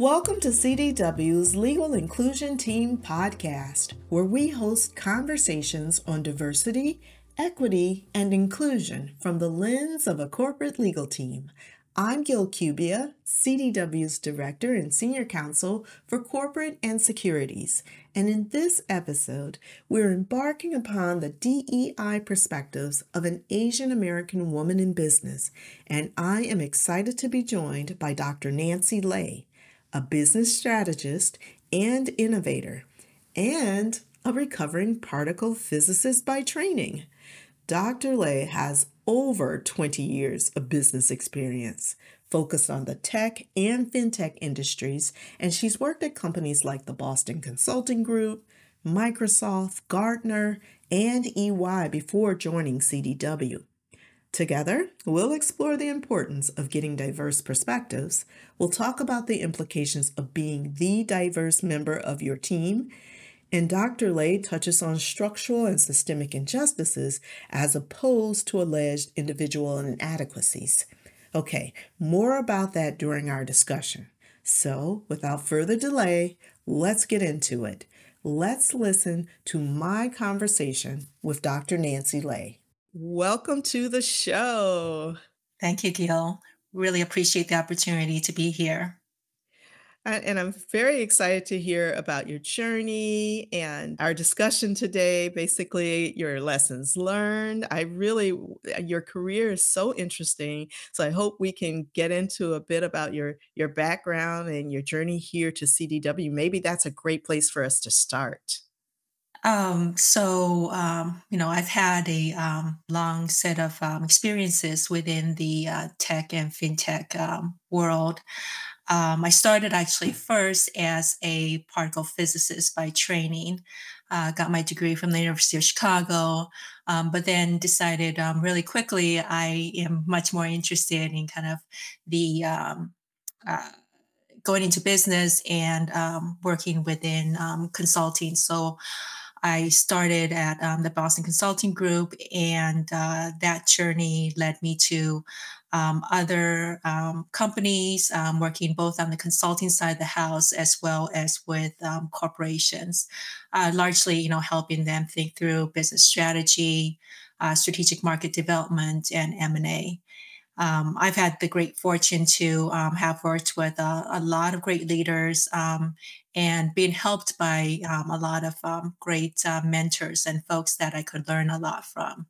Welcome to CDW's Legal Inclusion Team podcast, where we host conversations on diversity, equity, and inclusion from the lens of a corporate legal team. I'm Gil Cubia, CDW's Director and Senior Counsel for Corporate and Securities, and in this episode, we're embarking upon the DEI perspectives of an Asian American woman in business, and I am excited to be joined by Dr. Nancy Lai, a business strategist and innovator, and a recovering particle physicist by training. Dr. Lai has over 20 years of business experience focused on the tech and fintech industries, and she's worked at companies like the Boston Consulting Group, Microsoft, Gartner, and EY before joining CDW. Together, we'll explore the importance of getting diverse perspectives. We'll talk about the implications of being the diverse member of your team. And Dr. Lai touches on structural and systemic injustices as opposed to alleged individual inadequacies. Okay, more about that during our discussion. So, without further delay, let's get into it. Let's listen to my conversation with Dr. Nancy Lai. Welcome to the show. Thank you, Gil. Really appreciate the opportunity to be here. And I'm very excited to hear about your journey and our discussion today, basically your lessons learned. Your career is so interesting. So I hope we can get into a bit about your background and your journey here to CDW. Maybe that's a great place for us to start. I've had a long set of experiences within the tech and fintech world. I started actually first as a particle physicist by training. Got my degree from the University of Chicago, but then decided really quickly I am much more interested in kind of the going into business and working within consulting. So I started at the Boston Consulting Group, and that journey led me to other companies, working both on the consulting side of the house as well as with corporations, largely, helping them think through business strategy, strategic market development, and M&A. I've had the great fortune to have worked with a lot of great leaders and been helped by a lot of great mentors and folks that I could learn a lot from.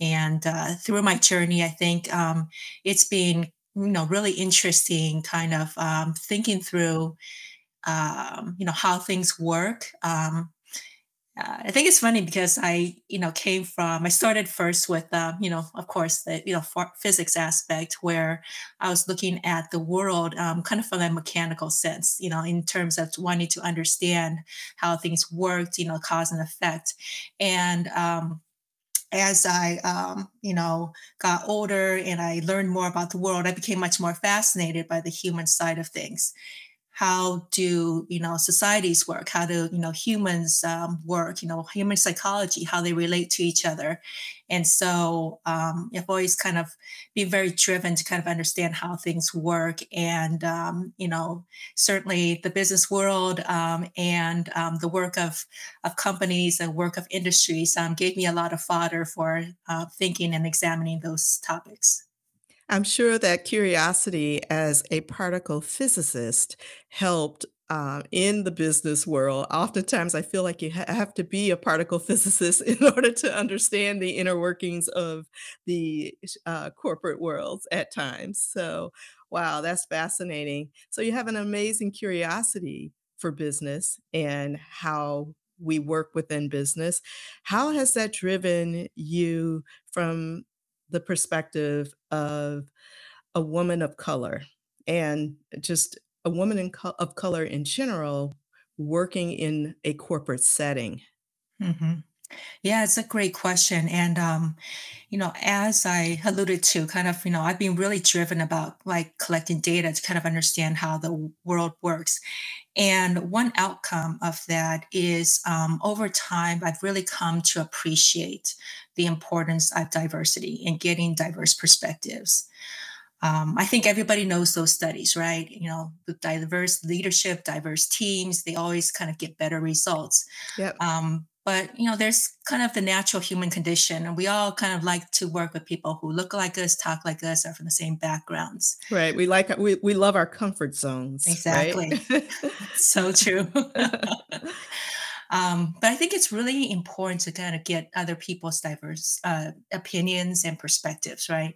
And through my journey, I think it's been, really interesting kind of thinking through, how things work. I think it's funny because I started first with, of course, the, physics aspect where I was looking at the world kind of from a mechanical sense, in terms of wanting to understand how things worked, cause and effect. And as I, got older and I learned more about the world, I became much more fascinated by the human side of things. How do, societies work? How do, humans work? Human psychology, how they relate to each other. And so I've always kind of been very driven to kind of understand how things work. And, certainly the business world and the work of companies and work of industries gave me a lot of fodder for thinking and examining those topics. I'm sure that curiosity as a particle physicist helped in the business world. Oftentimes, I feel like you have to be a particle physicist in order to understand the inner workings of the corporate worlds at times. So, wow, that's fascinating. So you have an amazing curiosity for business and how we work within business. How has that driven you from the perspective of a woman of color and just a woman of color in general working in a corporate setting? Mm-hmm. Yeah, it's a great question. And, as I alluded to, kind of, I've been really driven about like collecting data to kind of understand how the world works. And one outcome of that is over time, I've really come to appreciate the importance of diversity and getting diverse perspectives. I think everybody knows those studies, right? You know, the diverse leadership, diverse teams, they always kind of get better results. Yep. But, you know, there's kind of the natural human condition, and we all kind of like to work with people who look like us, talk like us, are from the same backgrounds. Right. We like, we love our comfort zones. Exactly. Right? So true. But I think it's really important to kind of get other people's diverse opinions and perspectives, right?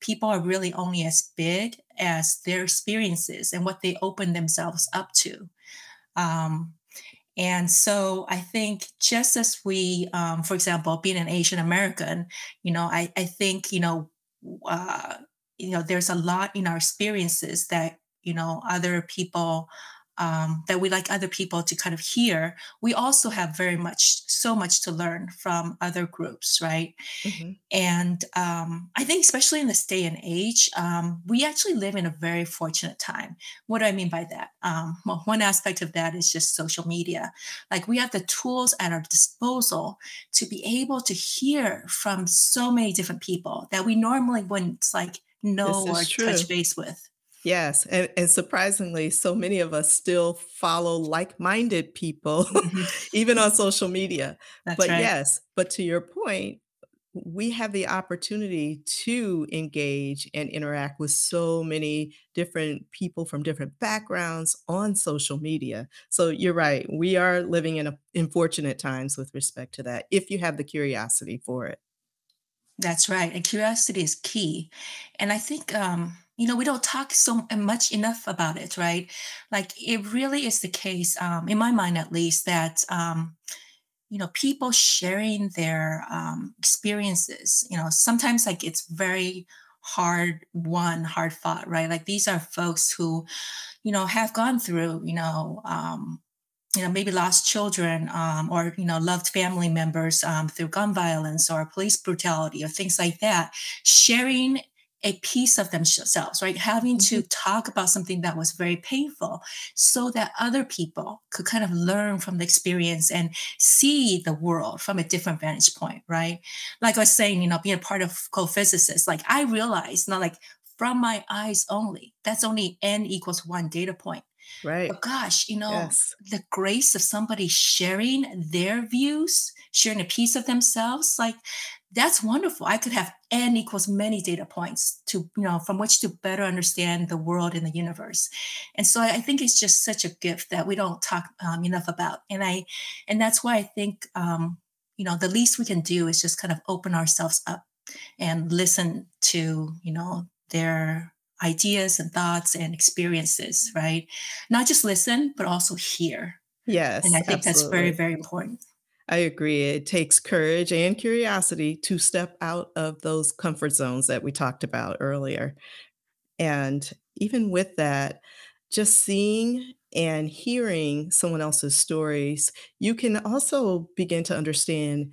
People are really only as big as their experiences and what they open themselves up to. And so I think just as we, for example, being an Asian American, you know, I think, you know, there's a lot in our experiences that, you know, other people, that we like other people to kind of hear. We also have so much to learn from other groups, right? Mm-hmm. And I think especially in this day and age, we actually live in a very fortunate time. What do I mean by that? Well, one aspect of that is just social media. Like, we have the tools at our disposal to be able to hear from so many different people that we normally wouldn't like know or touch base with. Yes. And surprisingly, so many of us still follow like-minded people, mm-hmm. even on social media. That's but right. Yes, but to your point, we have the opportunity to engage and interact with so many different people from different backgrounds on social media. So you're right. We are living in fortunate times with respect to that, if you have the curiosity for it. That's right. And curiosity is key. And I think, you know, we don't talk so much enough about it, right? Like, it really is the case, in my mind at least, that, you know, people sharing their experiences, you know, sometimes like it's very hard fought, right? Like, these are folks who, you know, have gone through, you know, maybe lost children, or, you know, loved family members through gun violence or police brutality or things like that, sharing a piece of themselves, right? Having mm-hmm. to talk about something that was very painful so that other people could kind of learn from the experience and see the world from a different vantage point, right? Like I was saying, you know, being a part of co-physicists, like, I realized, not like from my eyes only, that's only N=1 data point. Right. But gosh, you know, yes. The grace of somebody sharing their views, sharing a piece of themselves, like, that's wonderful. I could have N=many data points to, you know, from which to better understand the world and the universe. And so I think it's just such a gift that we don't talk enough about. And that's why I think, you know, the least we can do is just kind of open ourselves up and listen to, you know, their ideas and thoughts and experiences, right? Not just listen, but also hear. Yes. And I think absolutely. That's very, very important. I agree. It takes courage and curiosity to step out of those comfort zones that we talked about earlier. And even with that, just seeing and hearing someone else's stories, you can also begin to understand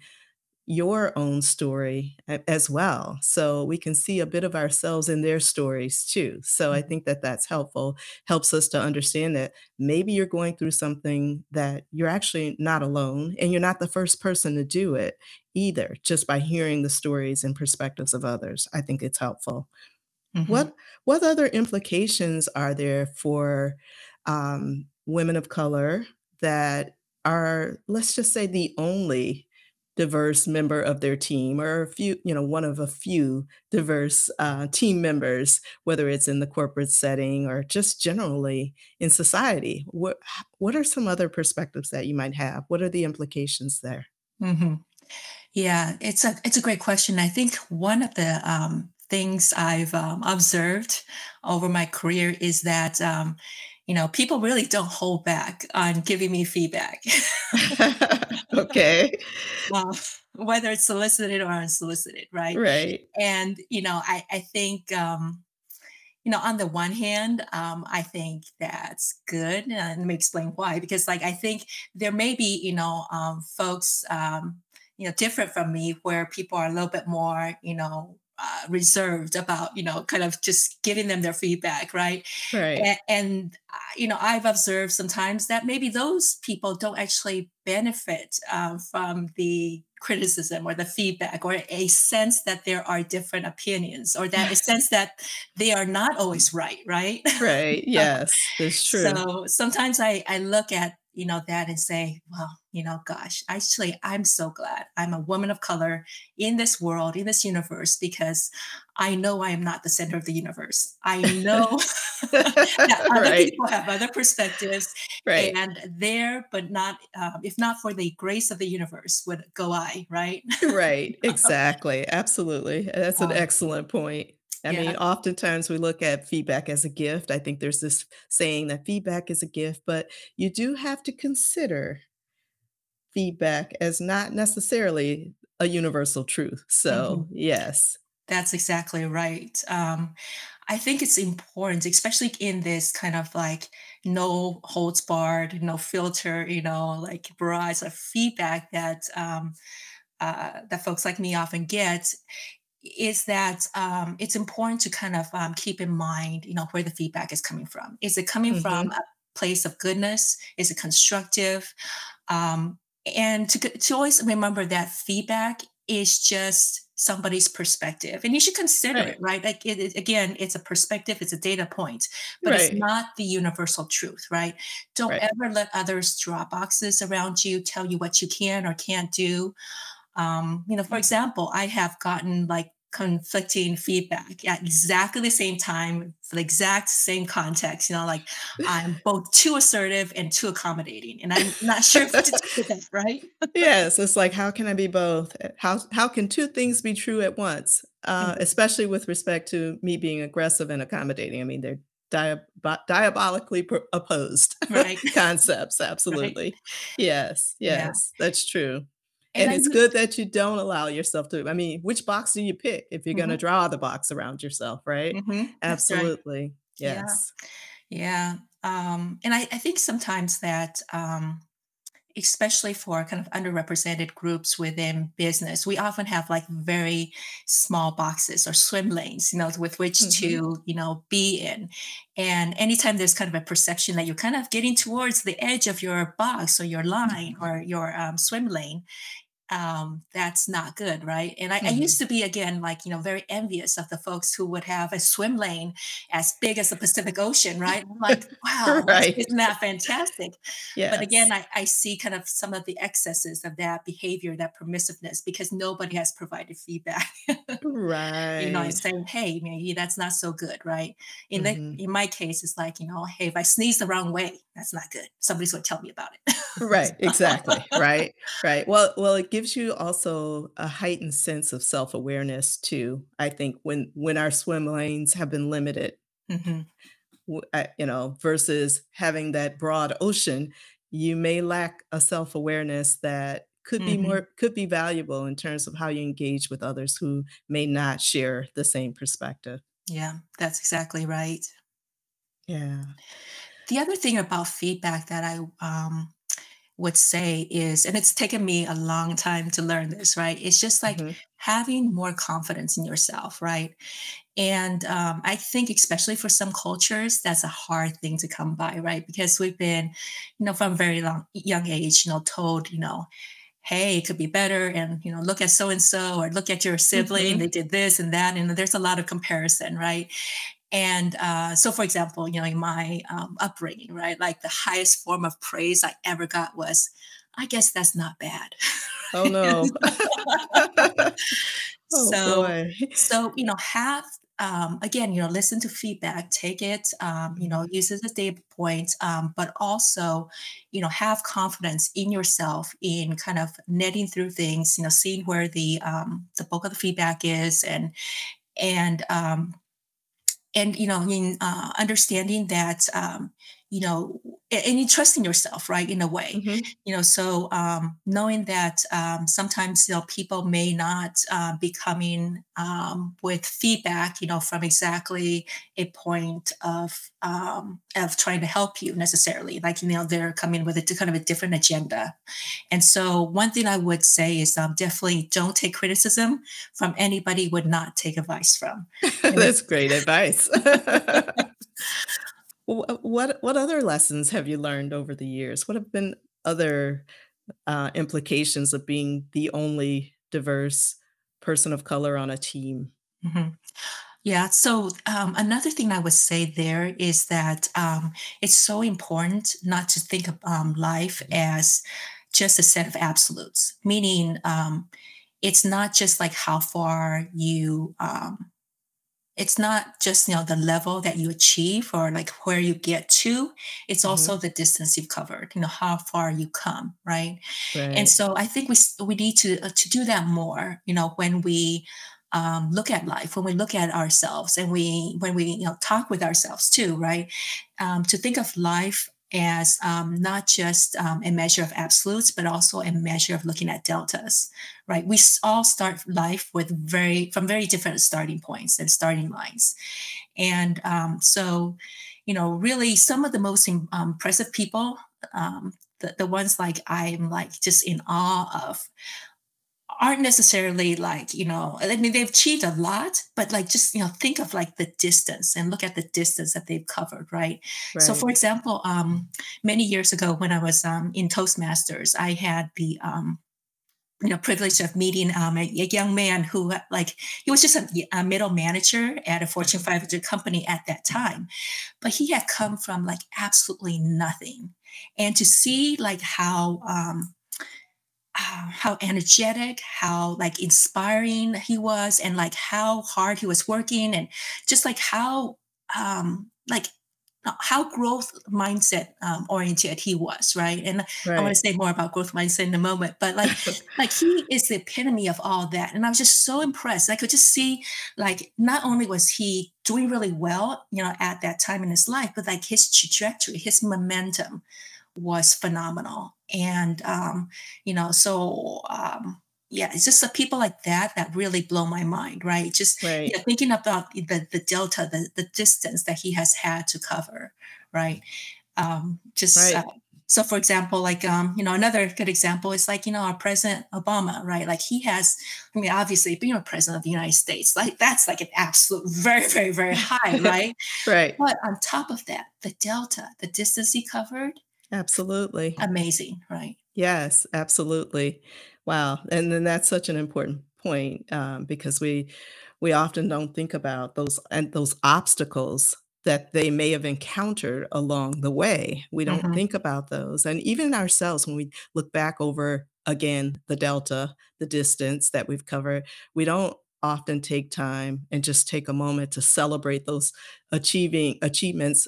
your own story as well. So we can see a bit of ourselves in their stories too. So I think that that's helpful, helps us to understand that maybe you're going through something that you're actually not alone, and you're not the first person to do it either, just by hearing the stories and perspectives of others. I think it's helpful. Mm-hmm. What other implications are there for women of color that are, let's just say, the only diverse member of their team, or a few, you know, one of a few diverse team members, whether it's in the corporate setting or just generally in society? What are some other perspectives that you might have? What are the implications there? Mm-hmm. Yeah, it's a great question. I think one of the things I've observed over my career is that you know, people really don't hold back on giving me feedback. Okay. Whether it's solicited or unsolicited, right? Right. And, you know, I think, you know, on the one hand, I think that's good. And let me explain why. Because, like, I think there may be, you know, folks, you know, different from me, where people are a little bit more, you know, reserved about, you know, kind of just giving them their feedback, right? Right. And you know, I've observed sometimes that maybe those people don't actually benefit from the criticism or the feedback, or a sense that there are different opinions, or that a sense that they are not always right, right? Right. Yes, that's true. So sometimes I look at, you know, that and say, well, you know, gosh, actually, I'm so glad I'm a woman of color in this world, in this universe, because I know I am not the center of the universe. I know that other people have other perspectives, and there, but not, if not for the grace of the universe, would go I, right? Right, exactly. Absolutely. That's an excellent point. I mean, oftentimes we look at feedback as a gift. I think there's this saying that feedback is a gift, but you do have to consider feedback as not necessarily a universal truth. So, yes. That's exactly right. I think it's important, especially in this kind of like no holds barred, no filter, you know, like barrage of feedback that that folks like me often get, is that it's important to kind of keep in mind, you know, where the feedback is coming from. Is it coming from a place of goodness? Is it constructive? And to always remember that feedback is just somebody's perspective, and you should consider it, right? Like it, again, it's a perspective, it's a data point, but it's not the universal truth, right? Don't ever let others draw boxes around you, tell you what you can or can't do. You know, for example, I have gotten like conflicting feedback at exactly the same time for the exact same context, you know, like I'm both too assertive and too accommodating, and I'm not sure what to do with that, right? Yes. It's like, how can I be both? How can two things be true at once? Especially with respect to me being aggressive and accommodating. I mean, they're diabolically opposed concepts. Absolutely. Right. Yes. Yes. Yeah. That's true. And it's good that you don't allow yourself to, I mean, which box do you pick if you're going to draw the box around yourself, right? Absolutely. Right. Yes. Yeah. And I think sometimes that, especially for kind of underrepresented groups within business, we often have like very small boxes or swim lanes, you know, with which to, you know, be in. And anytime there's kind of a perception that you're kind of getting towards the edge of your box or your line or your swim lane, that's not good, right? And I used to be, again, like, you know, very envious of the folks who would have a swim lane as big as the Pacific Ocean, right? I'm like, wow, isn't that fantastic? Yes. But again, I see kind of some of the excesses of that behavior, that permissiveness, because nobody has provided feedback. Right. You know, I'm saying, hey, maybe that's not so good, right? In the, in my case, it's like, you know, hey, if I sneeze the wrong way, that's not good. Somebody's going to tell me about it. Right. Exactly. Right. Right. Well, it gives you also a heightened sense of self-awareness too. I think when our swim lanes have been limited, you know, versus having that broad ocean, you may lack a self-awareness that could be more, could be valuable in terms of how you engage with others who may not share the same perspective. Yeah, that's exactly right. Yeah. The other thing about feedback that I would say is, and it's taken me a long time to learn this, right? It's just like having more confidence in yourself, right? And I think especially for some cultures, that's a hard thing to come by, right? Because we've been, you know, from a very young age, you know, told, you know, hey, it could be better. And, you know, look at so-and-so, or look at your sibling, they did this and that. And there's a lot of comparison, right? And so, for example, you know, in my upbringing, right, like the highest form of praise I ever got was, I guess that's not bad. Oh, no. So, you know, have, again, you know, listen to feedback, take it, you know, use it as a data point, but also, you know, have confidence in yourself in kind of netting through things, you know, seeing where the bulk of the feedback is, and you know, I mean, understanding that you know, and you trust in yourself, right, in a way, mm-hmm. you know, so knowing that sometimes, you know, people may not be coming with feedback, you know, from exactly a point of trying to help you necessarily, like, you know, they're coming with a kind of a different agenda. And so one thing I would say is definitely don't take criticism from anybody would not take advice from. That's great advice. What other lessons have you learned over the years? What have been other implications of being the only diverse person of color on a team? Mm-hmm. Yeah. So another thing I would say there is that it's so important not to think of life as just a set of absolutes, meaning it's not just like how far you it's not just, you know, the level that you achieve or like where you get to. It's mm-hmm. also the distance you've covered, you know, how far you come, right? Right. And so I think we need to do that more, you know, when we look at life, when we look at ourselves and when we you know, talk with ourselves too, right? To think of life as not just a measure of absolutes, but also a measure of looking at deltas, right? We all start life with very different starting points and starting lines. And so, you know, really some of the most impressive people, the ones like I'm like just in awe of, aren't necessarily like, you know, I mean, they've achieved a lot, but like, just, you know, think of like the distance and look at the distance that they've covered, right? Right. So for example, many years ago when I was in Toastmasters, I had the, you know, privilege of meeting a young man who like, he was just a middle manager at a Fortune 500 company at that time, but he had come from like absolutely nothing. And to see like how energetic, how like inspiring he was, and like how hard he was working, and just like how growth mindset oriented he was, right? And right. I want to say more about growth mindset in a moment, but like like he is the epitome of all that. And I was just so impressed. I could just see like not only was he doing really well, you know, at that time in his life, but like his trajectory, his momentum was phenomenal. And, you know, so, yeah, it's just the people like that really blow my mind, right? Just right. You know, thinking about the delta, the distance that he has had to cover, right? Right. So for example, like, you know, another good example is like, you know, our President Obama, right? Like he has, I mean, obviously being a president of the United States, like that's like an absolute very, very, very high, right? Right. But on top of that, the delta, the distance he covered, absolutely. Amazing, right? Yes, absolutely. Wow. And then that's such an important point because we often don't think about those obstacles that they may have encountered along the way. We don't mm-hmm. think about those. And even ourselves, when we look back over, again, the delta, the distance that we've covered, we don't often take time and just take a moment to celebrate those achievements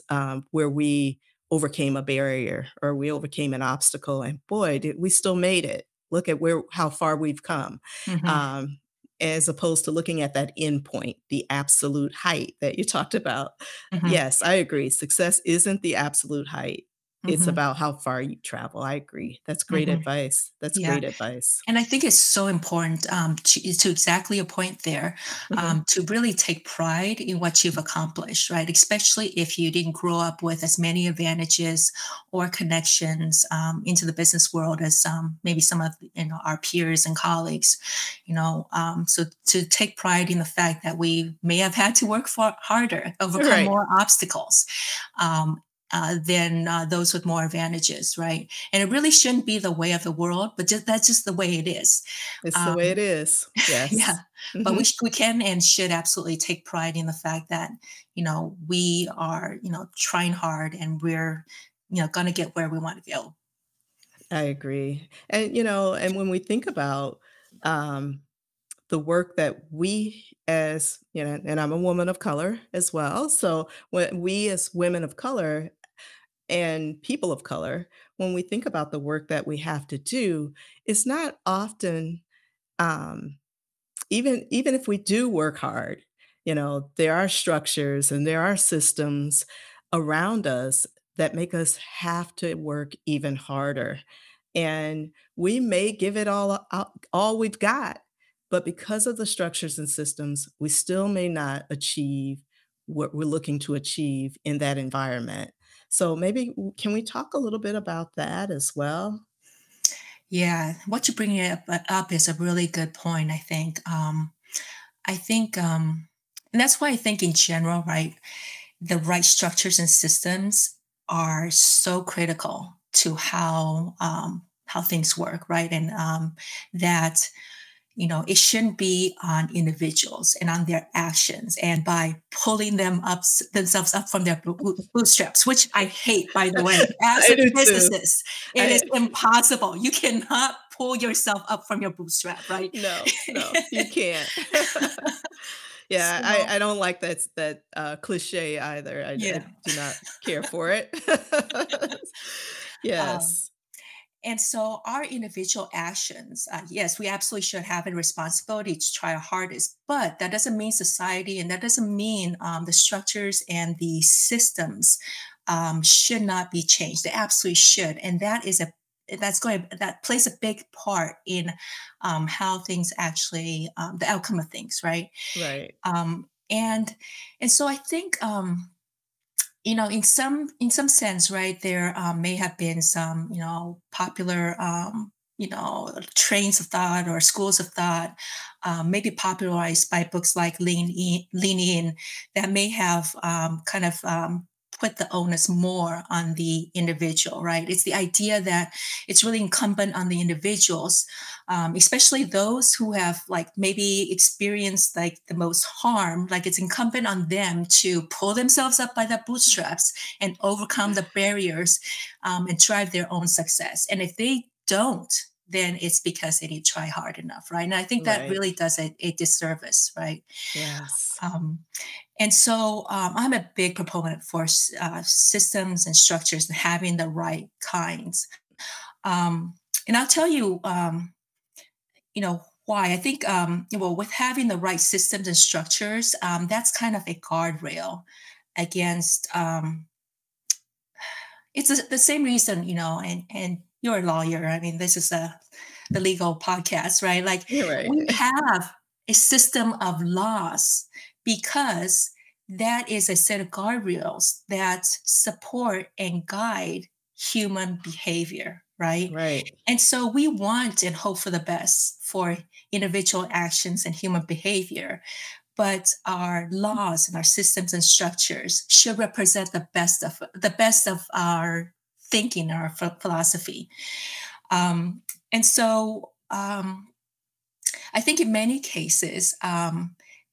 where we overcame a barrier or we overcame an obstacle, and boy, we still made it. Look at how far we've come, mm-hmm. As opposed to looking at that end point, the absolute height that you talked about. Mm-hmm. Yes, I agree. Success isn't the absolute height. Mm-hmm. It's about how far you travel. I agree. That's great mm-hmm. advice. That's yeah. great advice. And I think it's so important to exactly your point there, mm-hmm. to really take pride in what you've accomplished, right? Especially if you didn't grow up with as many advantages or connections into the business world as maybe some of, you know, our peers and colleagues, you know. So to take pride in the fact that we may have had to work harder, overcome right. more obstacles. Than those with more advantages, right? And it really shouldn't be the way of the world, but that's just the way it is. It's the way it is, yes. Yeah, mm-hmm. But we can and should absolutely take pride in the fact that, you know, we are, you know, trying hard and we're, you know, going to get where we want to go. I agree. And, you know, and when we think about the work that we as, you know, and I'm a woman of color as well. So when we as women of color and people of color, when we think about the work that we have to do, it's not often, even if we do work hard, you know, there are structures and there are systems around us that make us have to work even harder. And we may give it all we've got, but because of the structures and systems, we still may not achieve what we're looking to achieve in that environment. So maybe can we talk a little bit about that as well? Yeah, what you're bringing up is a really good point, I think. And that's why I think in general, right, the right structures and systems are so critical to how things work, right? And that, you know, it shouldn't be on individuals and on their actions and by pulling themselves up from their bootstraps, which I hate, by the way. As a physicist, it is impossible. You cannot pull yourself up from your bootstrap, right? No, you can't. Yeah, so, I don't like that cliche either. I do not care for it. Yes. And so our individual actions, yes, we absolutely should have a responsibility to try our hardest, but that doesn't mean society and that doesn't mean the structures and the systems should not be changed. They absolutely should. And that plays a big part in how things actually, the outcome of things, right? Right. And so I think, you know, in some sense, right, there may have been some, you know, popular, you know, trains of thought or schools of thought, maybe popularized by books like Lean In, that may have kind of put the onus more on the individual, right? It's the idea that it's really incumbent on the individuals, especially those who have like maybe experienced like the most harm, like it's incumbent on them to pull themselves up by their bootstraps and overcome the barriers and drive their own success. And if they don't, then it's because they didn't try hard enough, right? And I think that really does a disservice, right? Yes. And so I'm a big proponent for systems and structures and having the right kinds. And I'll tell you, you know, why. I think, well, with having the right systems and structures, that's kind of a guardrail against, it's the same reason, you know, and you're a lawyer. I mean, this is the legal podcast, right? Like we have a system of laws because that is a set of guardrails that support and guide human behavior, right? Right. And so we want and hope for the best for individual actions and human behavior, but our laws and our systems and structures should represent the best of our thinking, our philosophy. And so I think in many cases,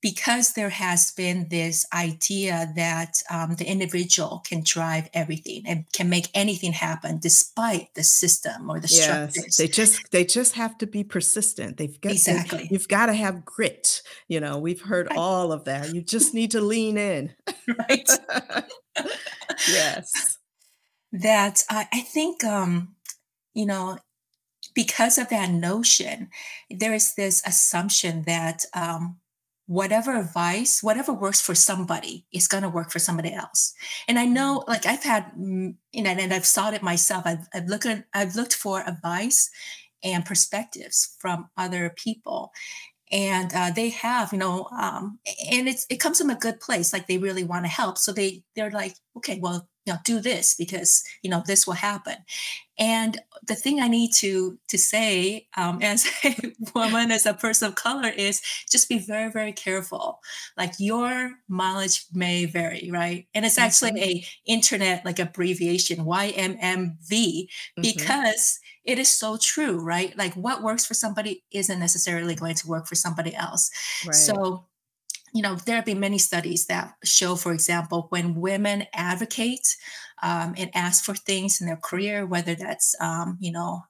because there has been this idea that the individual can drive everything and can make anything happen despite the system or the structures. They just have to be persistent. You've got to have grit. You know, we've heard all of that. You just need to lean in. Right. Yes. That I think, you know, because of that notion, there is this assumption that whatever advice, whatever works for somebody is going to work for somebody else. And I know, like I've had, you know, and I've sought it myself. I've looked for advice and perspectives from other people. And they have, you know, and it comes from a good place. Like they really want to help. So they're like, okay, well, you know, do this because, you know, this will happen. And the thing I need to say as a woman, as a person of color is just be very, very careful. Like your mileage may vary, right? And it's actually a internet, like abbreviation, YMMV, because it is so true, right? Like what works for somebody isn't necessarily going to work for somebody else. Right. So, you know, there have been many studies that show, for example, when women advocate and ask for things in their career, whether that's, you know,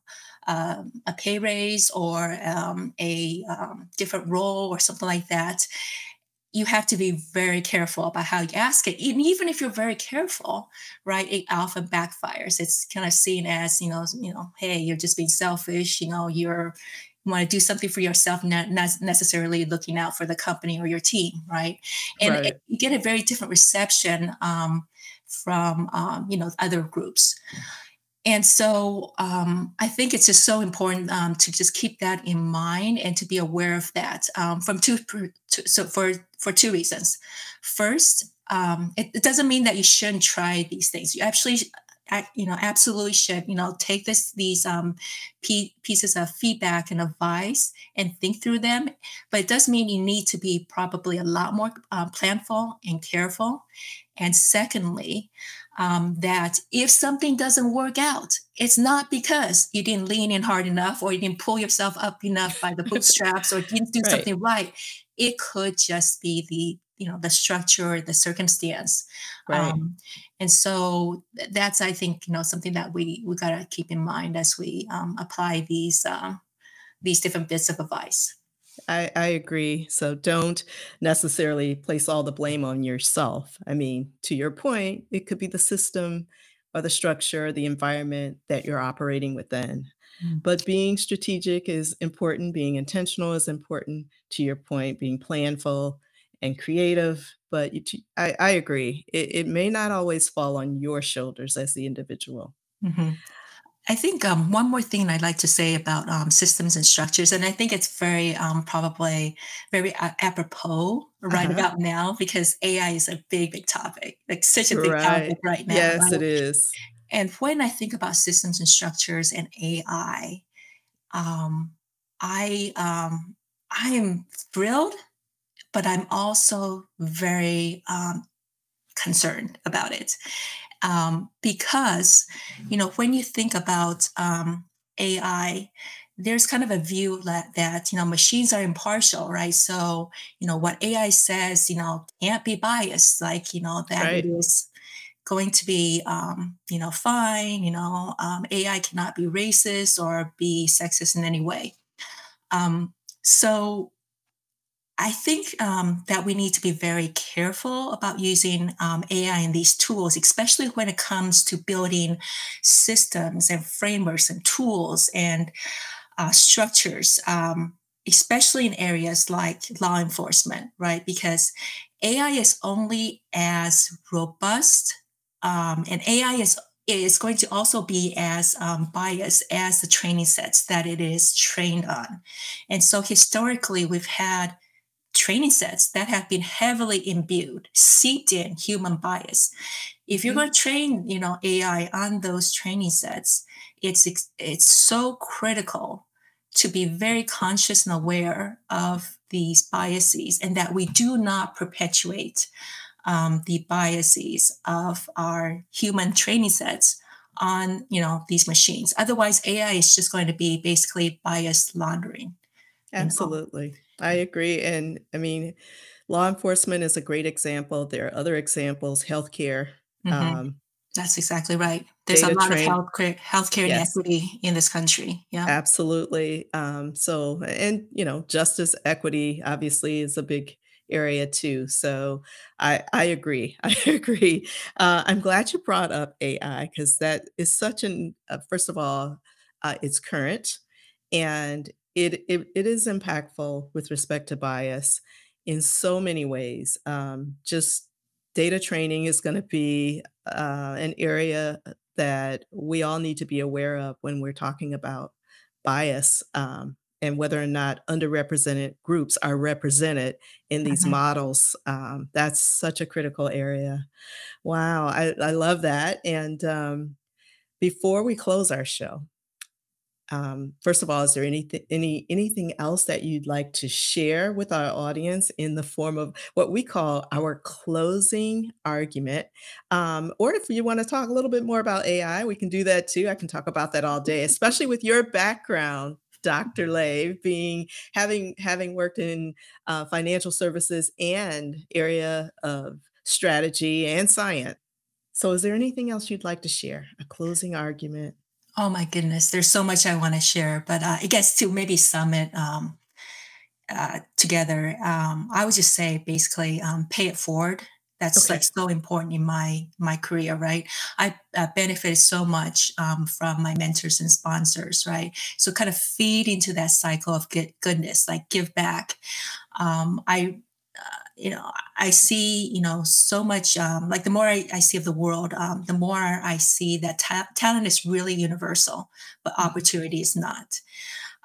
a pay raise or a different role or something like that, you have to be very careful about how you ask it. And even if you're very careful, right, it often backfires. It's kind of seen as, you know, hey, you're just being selfish, you know, you want to do something for yourself, not necessarily looking out for the company or your team, right? And you get a very different reception from other groups. And so I think it's just so important to just keep that in mind and to be aware of that for two reasons. First, it doesn't mean that you shouldn't try these things. You actually, absolutely should, take these pieces of feedback and advice and think through them. But it does mean you need to be probably a lot more planful and careful. And secondly, that if something doesn't work out, it's not because you didn't lean in hard enough or you didn't pull yourself up enough by the bootstraps or didn't do something right. It could just be the structure, the circumstance. Right. And so that's, I think, something that we got to keep in mind as we apply these different bits of advice. I agree. So don't necessarily place all the blame on yourself. I mean, to your point, it could be the system or the structure, the environment that you're operating within. Mm-hmm. But being strategic is important. Being intentional is important. To your point, being planful and creative. But I agree. It may not always fall on your shoulders as the individual. Mm-hmm. I think one more thing I'd like to say about systems and structures, and I think it's very probably very apropos right about now, because AI is a big, big topic, like such a big topic right now. Yes, right? It is. And when I think about systems and structures and AI, I am thrilled, but I'm also very concerned about it. Because, when you think about AI, there's kind of a view that, machines are impartial, right? So, what AI says, can't be biased, like, that it is going to be, fine, AI cannot be racist or be sexist in any way. So I think that we need to be very careful about using AI and these tools, especially when it comes to building systems and frameworks and tools and structures, especially in areas like law enforcement, right? Because AI is only as robust and AI is going to also be as biased as the training sets that it is trained on. And so historically, we've had training sets that have been heavily imbued, seeped in human bias. If you're going to train, AI on those training sets, it's so critical to be very conscious and aware of these biases and that we do not perpetuate the biases of our human training sets on, these machines. Otherwise, AI is just going to be basically bias laundering. Absolutely. I agree. And I mean, law enforcement is a great example. There are other examples, healthcare. Mm-hmm. That's exactly right. There's a lot of healthcare inequity in this country. Yeah, absolutely. Justice equity obviously is a big area too. So I agree. I'm glad you brought up AI because that is such an, first of all, it's current and It is impactful with respect to bias in so many ways. Just data training is going to be an area that we all need to be aware of when we're talking about bias and whether or not underrepresented groups are represented in these models. That's such a critical area. Wow, I love that. And before we close our show, first of all, is there anything else that you'd like to share with our audience in the form of what we call our closing argument? Or if you want to talk a little bit more about AI, we can do that too. I can talk about that all day, especially with your background, Dr. Lai, having worked in financial services and area of strategy and science. So is there anything else you'd like to share? A closing argument? Oh my goodness, there's so much I want to share, but I guess to maybe sum it together, I would just say basically pay it forward. That's like so important in my career, right? I benefited so much from my mentors and sponsors, right? So kind of feed into that cycle of goodness, like give back. I I see, so much, like the more I see of the world, the more I see that talent is really universal, but opportunity is not.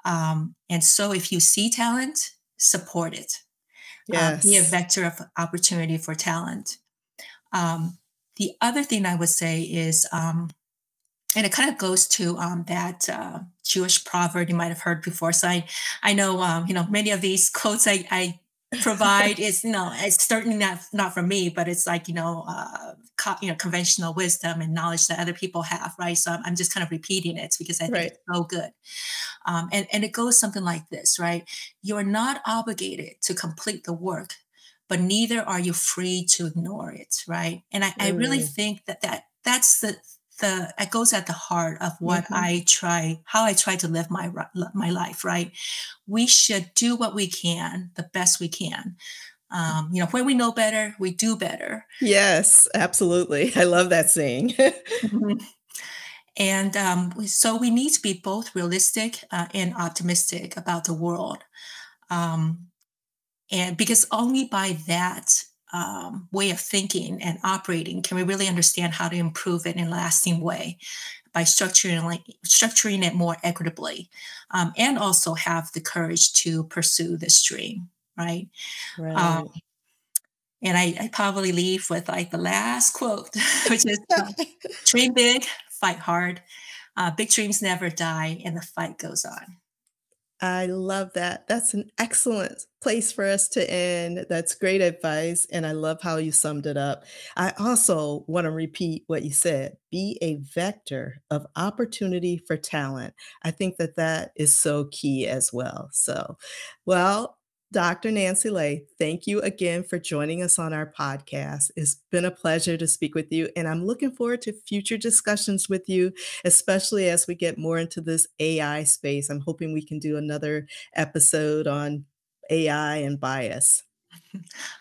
And so if you see talent, support it. Yes. Be a vector of opportunity for talent. The other thing I would say is, and it kind of goes to that Jewish proverb you might have heard before. So I know, many of these quotes I provide is, it's certainly not for me, but it's like, conventional wisdom and knowledge that other people have, right? So I'm just kind of repeating it because I think it's so good. And it goes something like this, right? You're not obligated to complete the work, but neither are you free to ignore it, right? And I really think that's it goes at the heart of what how I try to live my life, right? We should do what we can, the best we can. When we know better, we do better. Yes, absolutely. I love that saying. Mm-hmm. And so we need to be both realistic and optimistic about the world. And because only by that way of thinking and operating can we really understand how to improve it in a lasting way by structuring it more equitably, and also have the courage to pursue this dream, right. And I probably leave with like the last quote, which is dream big, fight hard, big dreams never die, and the fight goes on. I love that. That's an excellent place for us to end. That's great advice. And I love how you summed it up. I also want to repeat what you said, be a vector of opportunity for talent. I think that is so key as well. So, Dr. Nancy Lai, thank you again for joining us on our podcast. It's been a pleasure to speak with you, and I'm looking forward to future discussions with you, especially as we get more into this AI space. I'm hoping we can do another episode on AI and bias.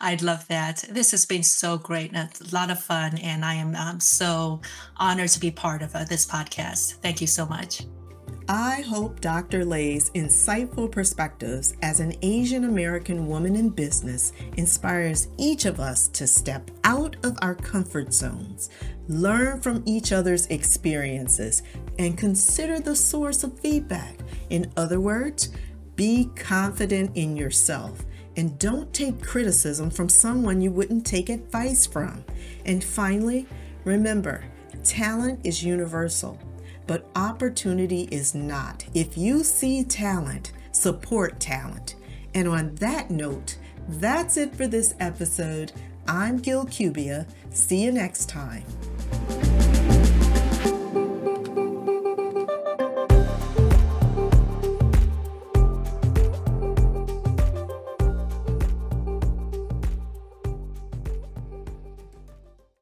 I'd love that. This has been so great, a lot of fun, and I am so honored to be part of this podcast. Thank you so much. I hope Dr. Lai's insightful perspectives as an Asian American woman in business inspires each of us to step out of our comfort zones, learn from each other's experiences, and consider the source of feedback. In other words, be confident in yourself and don't take criticism from someone you wouldn't take advice from. And finally, remember, talent is universal. But opportunity is not. If you see talent, support talent. And on that note, that's it for this episode. I'm Gil Cubia. See you next time.